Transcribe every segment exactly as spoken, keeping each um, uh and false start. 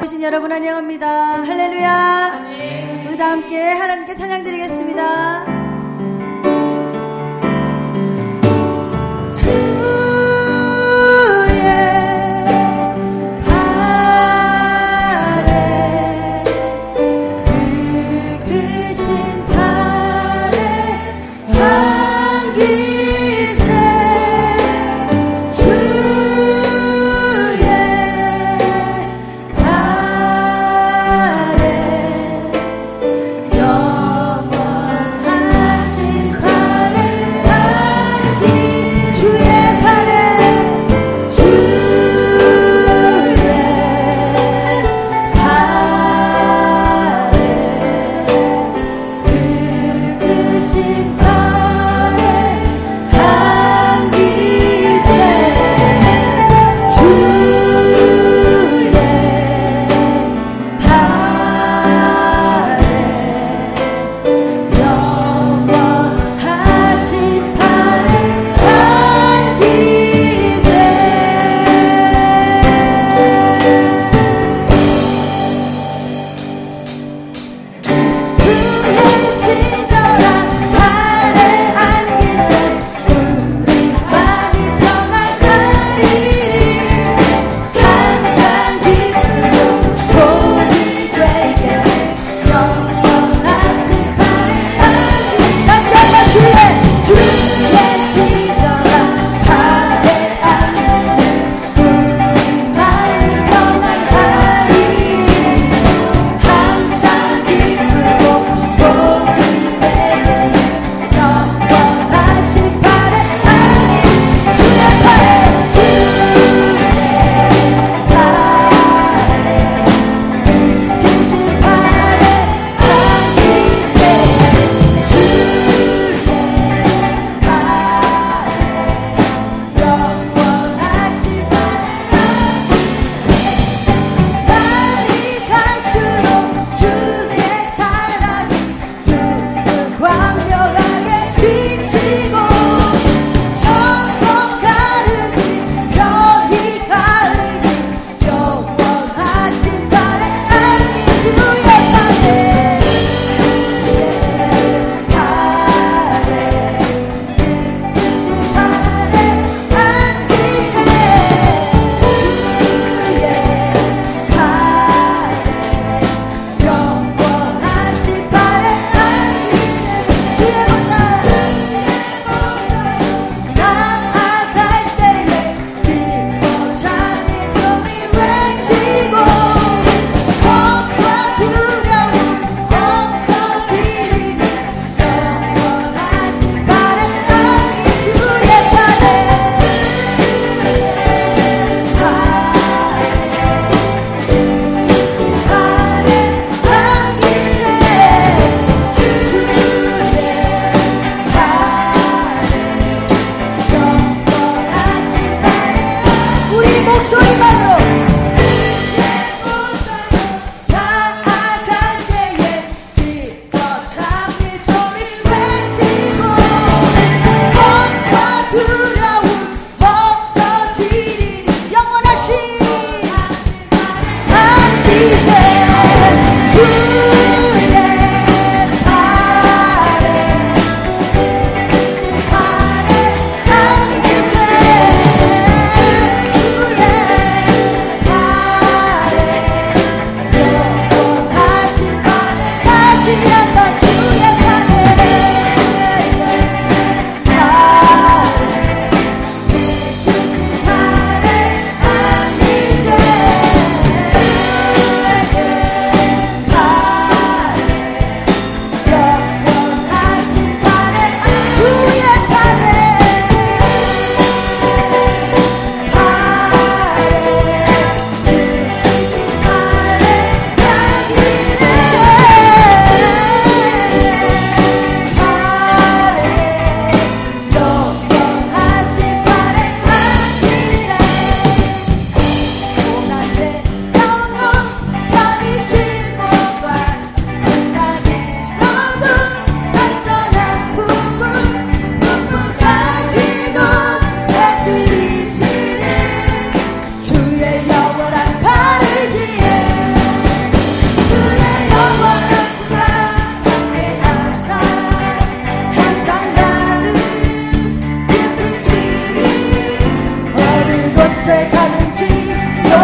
계신 여러분 환영합니다. 할렐루야. 네. 우리 다 함께 하나님께 찬양 드리겠습니다.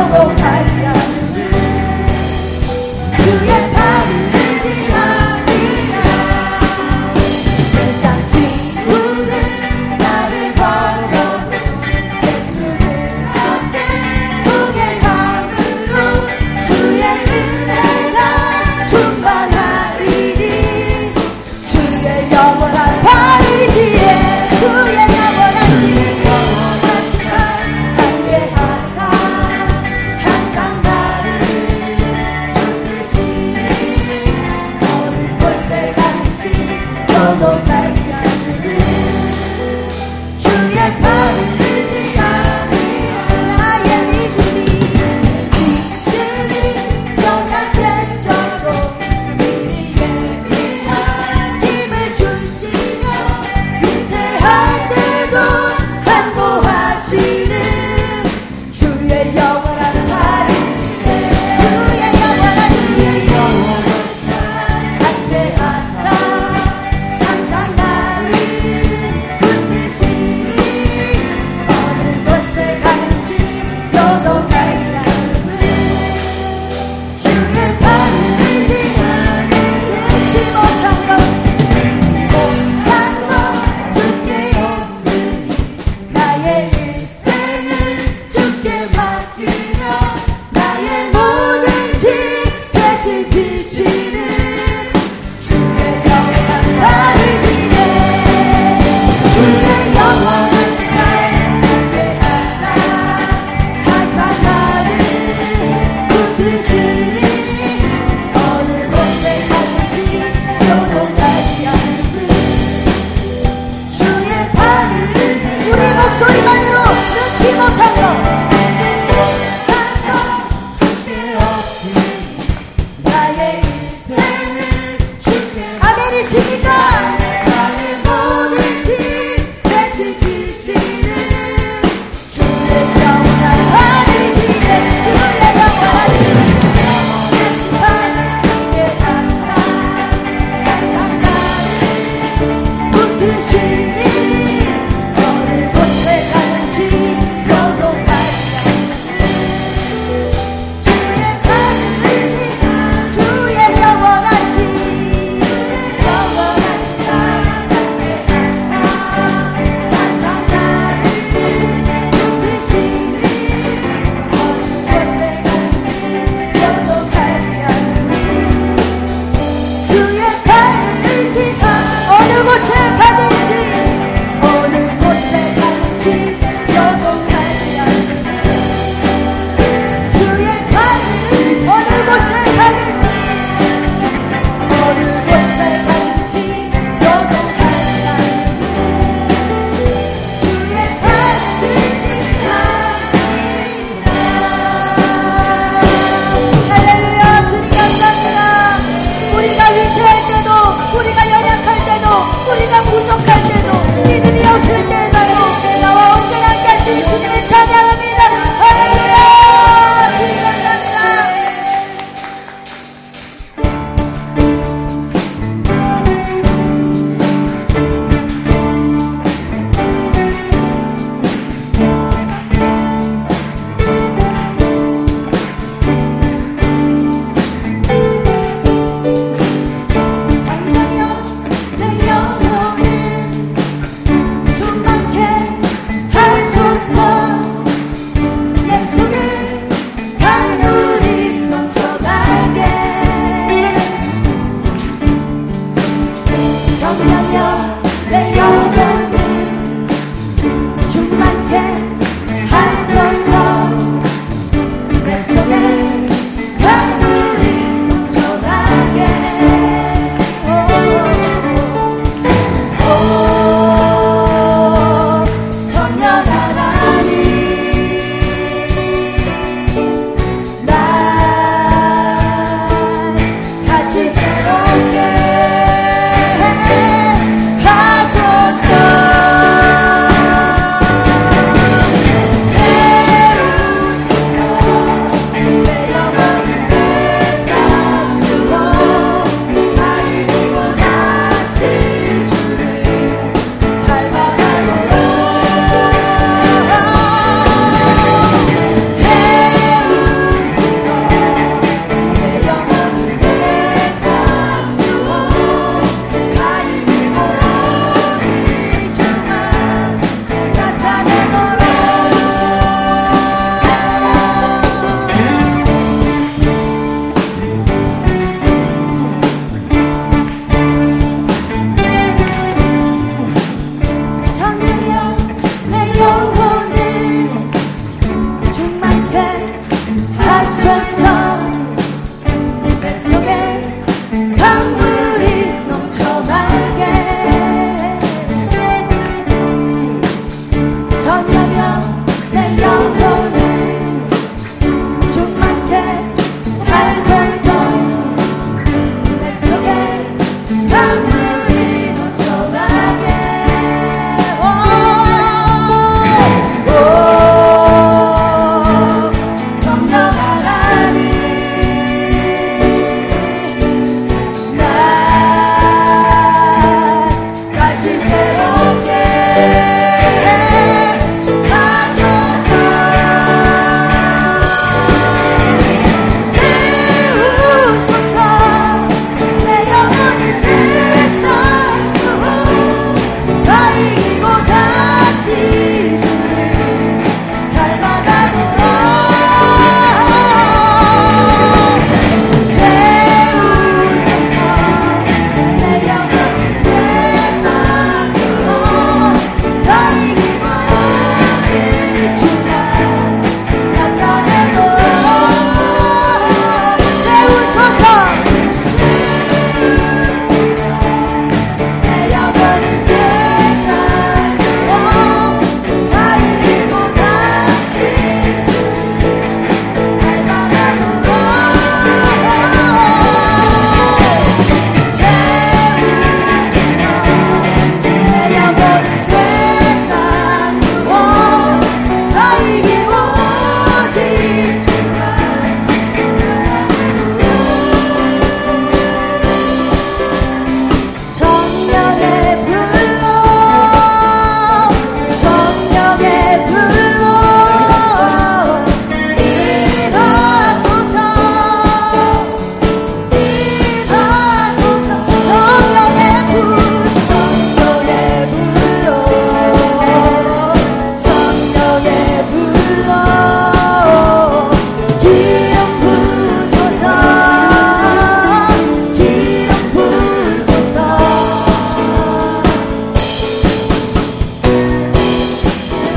네.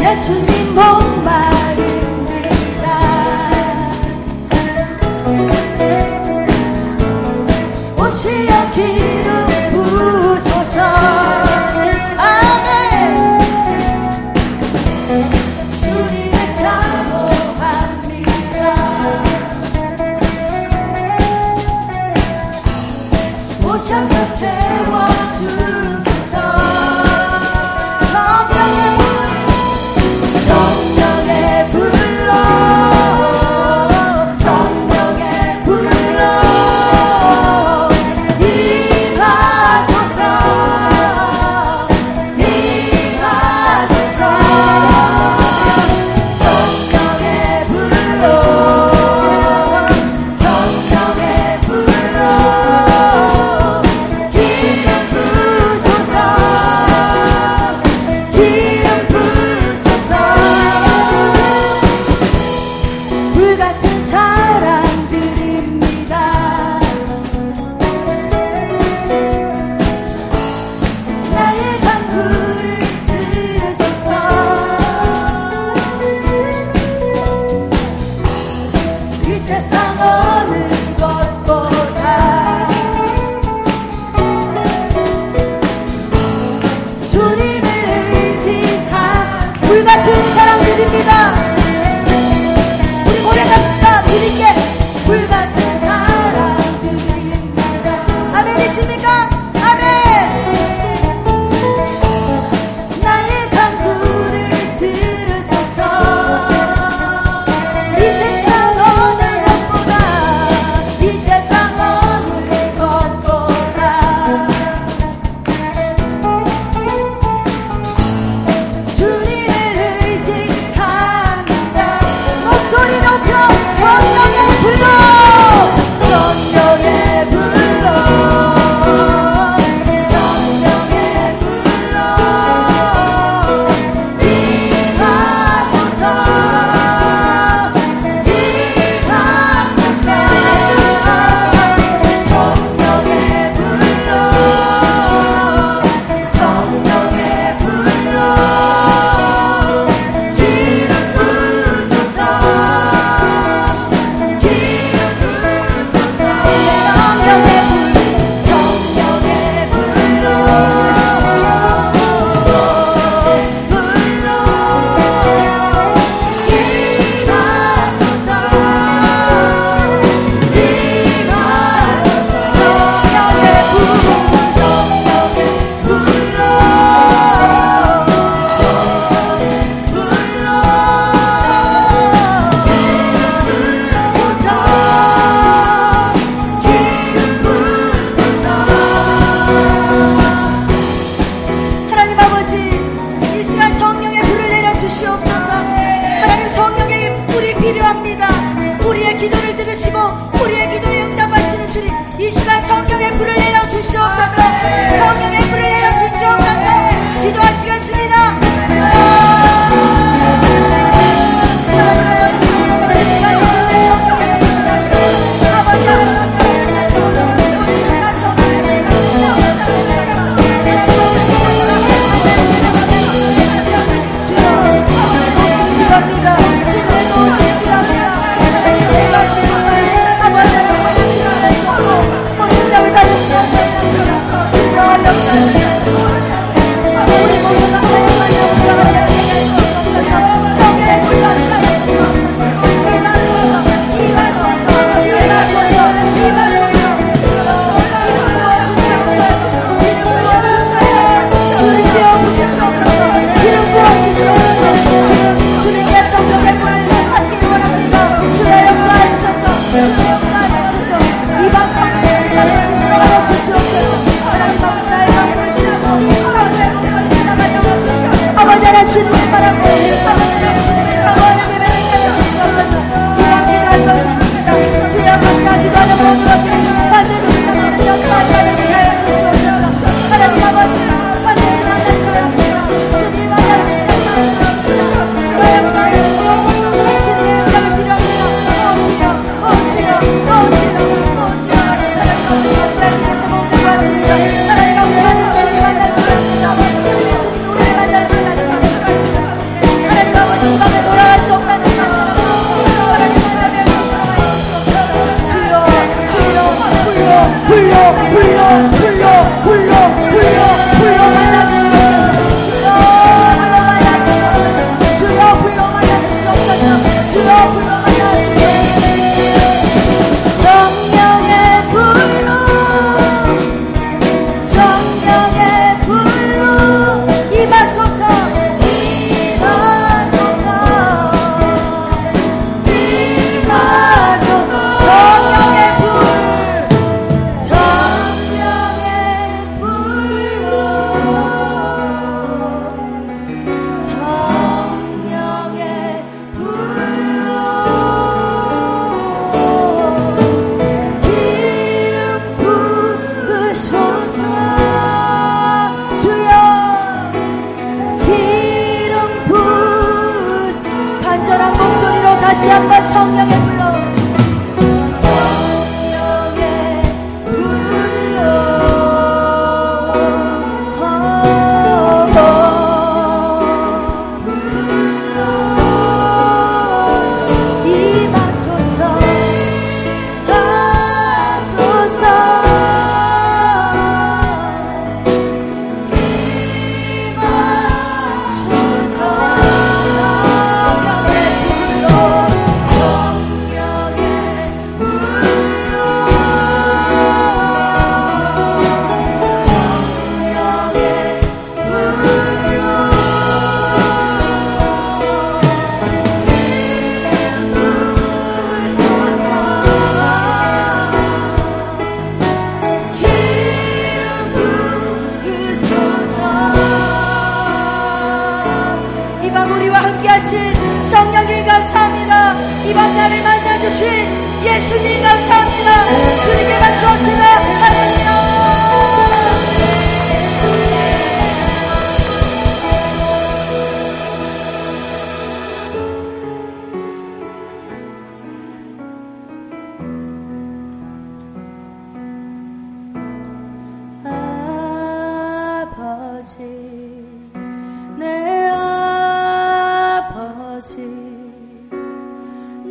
예수님 목마릅니다. 오시어 기름 부으소서. 아멘. 주님을 사모합니다. 오셔서 채워주소서. 주님을 의지하라. 소리를 들으시고 우리의 기도에 응답하시는 주님, 이 시간 성령의 불을 내려주시옵소서. 성령의 불을 내려주시옵소서. 기도하시겠습니다.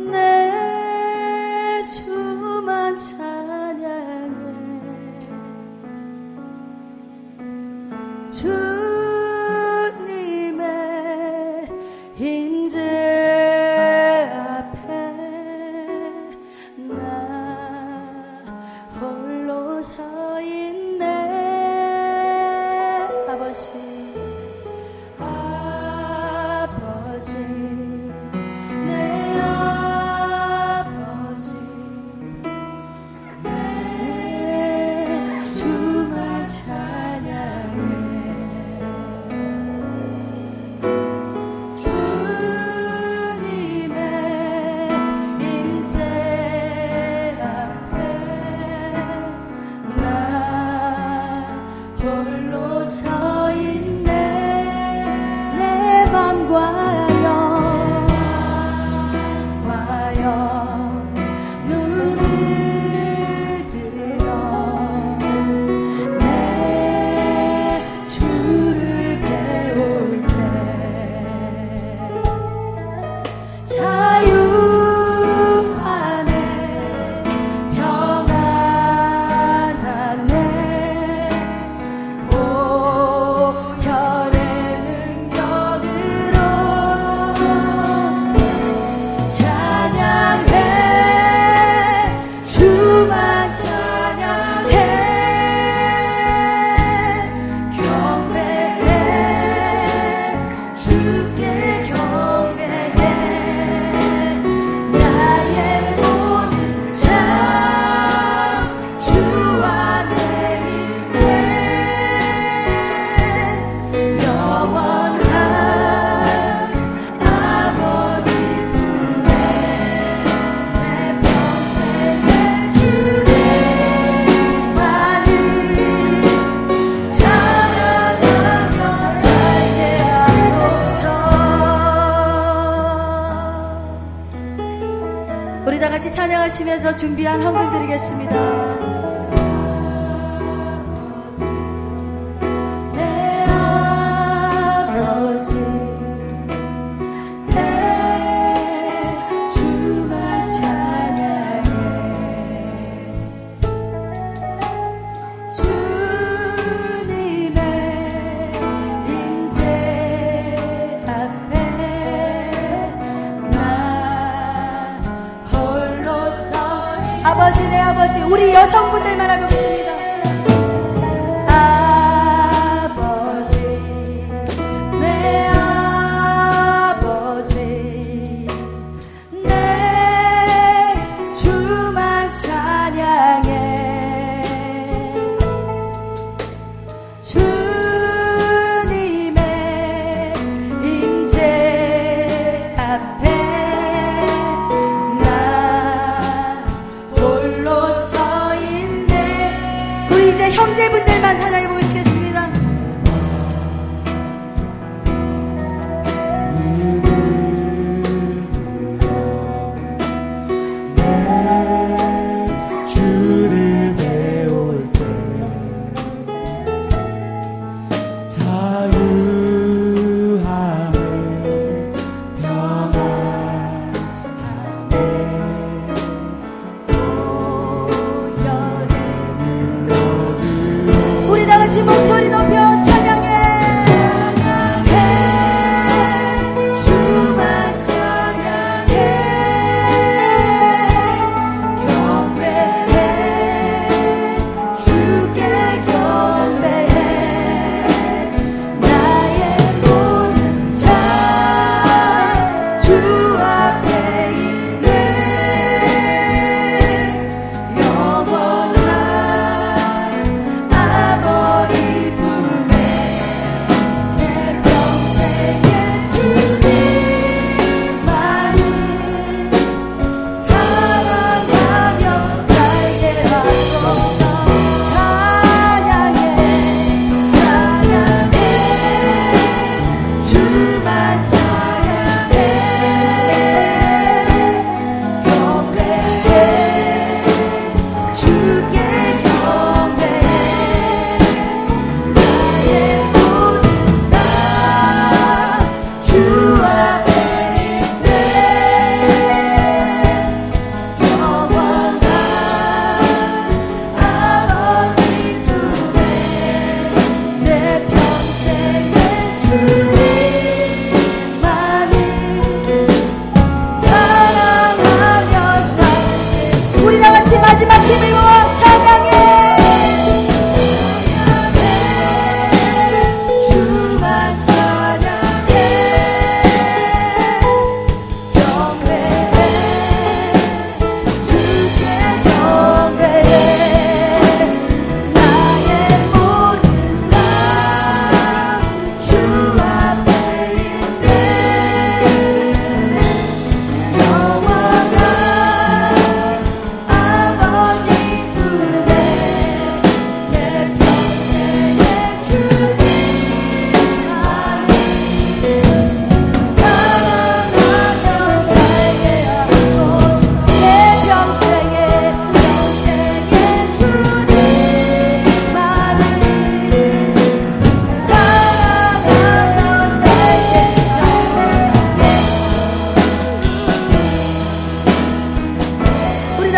내 주만 찬양해. 기도하시면서 준비한 헌금 드리겠습니다. 아버지, 내 아버지, 우리 여성분들만 해보겠습니다. 형제분들만 찬양해 보시겠습니다. 내 주를 배울 때 자유함을 변화함을 목소리 높여 찬양해. 찬양해 주만 찬양해 경배해 주께 경배해 나의 모든 자 주 앞에 있네 영원한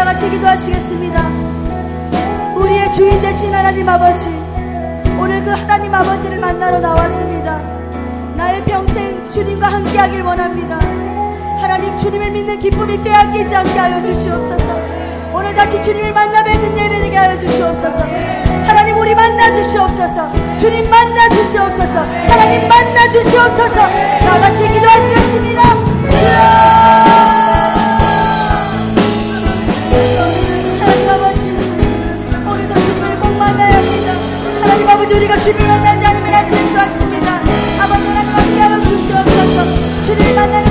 아버지 기도하시겠습니다. 우리의 주인 되신 하나님 아버지, 오늘 그 하나님 아버지를 만나러 나왔습니다. 나의 평생 주님과 함께 하길 원합니다. 하나님, 주님을 믿는 기쁨이 빼앗기지 않게 하여 주시옵소서. 오늘 다시 주님을 만나 뵙는 예배되게 하여 주시옵소서. 하나님, 우리 만나 주시옵소서. 주님 만나 주시옵소서. 하나님 만나 주시옵소서. 다같이 기도하시겠습니다. 주여! 아버지, 우리가 주님을 만나지 않으면 안 될 수 없습니다. 아버지, 하나님 함께하여 주시옵소서. 주님을 만나는